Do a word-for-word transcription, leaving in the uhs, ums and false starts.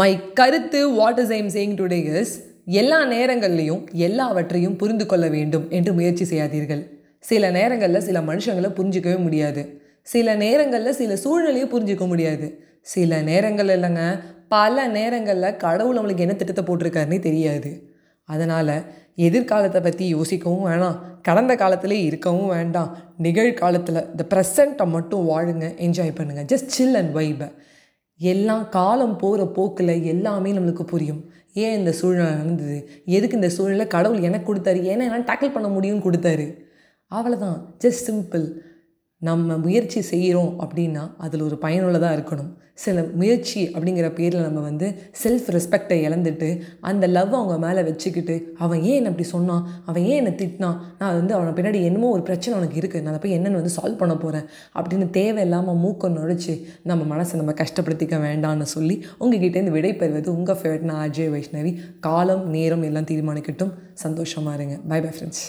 My கருத்து what is I am saying today is, எல்லா நேரங்கள்லையும் எல்லாவற்றையும் புரிந்து கொள்ள வேண்டும் என்று முயற்சி செய்யாதீர்கள். சில நேரங்களில் சில மனுஷங்களை புரிஞ்சிக்கவே முடியாது, சில நேரங்களில் சில சூழ்நிலையை புரிஞ்சிக்க முடியாது, சில நேரங்கள் இல்லைங்க பல நேரங்களில் கடவுள் நம்மளுக்கு என்ன திட்டத்தை போட்டிருக்காருன்னே தெரியாது. அதனால் எதிர்காலத்தை பற்றி யோசிக்கவும் வேணாம், கடந்த காலத்திலே இருக்கவும் வேண்டாம், நிகழ்காலத்தில் இந்த ப்ரெசண்ட்டை மட்டும் வாழுங்க, என்ஜாய் பண்ணுங்கள். Just chill and vibe. எல்லாம் காலம் போகிற போக்கில் எல்லாமே நம்மளுக்கு புரியும். ஏன் இந்த சூழ்நிலை நடந்தது, எதுக்கு இந்த சூழ்நிலை கடவுள் எனக்கு கொடுத்தாரு, ஏன்னா என்னால் டேக்கிள் பண்ண முடியும்னு கொடுத்தாரு. அவ்வளோதான், ஜஸ்ட் சிம்பிள். நம்ம முயற்சி செய்கிறோம் அப்படின்னா அதில் ஒரு பயனுள்ளதாக இருக்கணும். சில முயற்சி அப்படிங்கிற பேரில் நம்ம வந்து செல்ஃப் ரெஸ்பெக்டை இழந்துட்டு அந்த லவ் அவங்க மேலே வச்சுக்கிட்டு அவன் ஏன் என்னை அப்படி சொன்னான், அவன் ஏன் என்னை திட்டினான், நான் வந்து அவனை பின்னாடி என்னமோ ஒரு பிரச்சனை அவனுக்கு இருக்குது, நான் போய் என்னென்னு வந்து சால்வ் பண்ண போகிறேன் அப்படின்னு தேவையில்லாமல் மூக்க நுழைச்சி நம்ம மனசை நம்ம கஷ்டப்படுத்திக்க வேண்டாம்னு சொல்லி உங்ககிட்டேருந்து விடை பெறுவது உங்கள் ஃபேவரட்னா ஆர்ஜே வைஷ்ணவி. காலம் நேரம் எல்லாம் தீர்மானிக்கட்டும். சந்தோஷமாக இருங்க. Bye bye friends.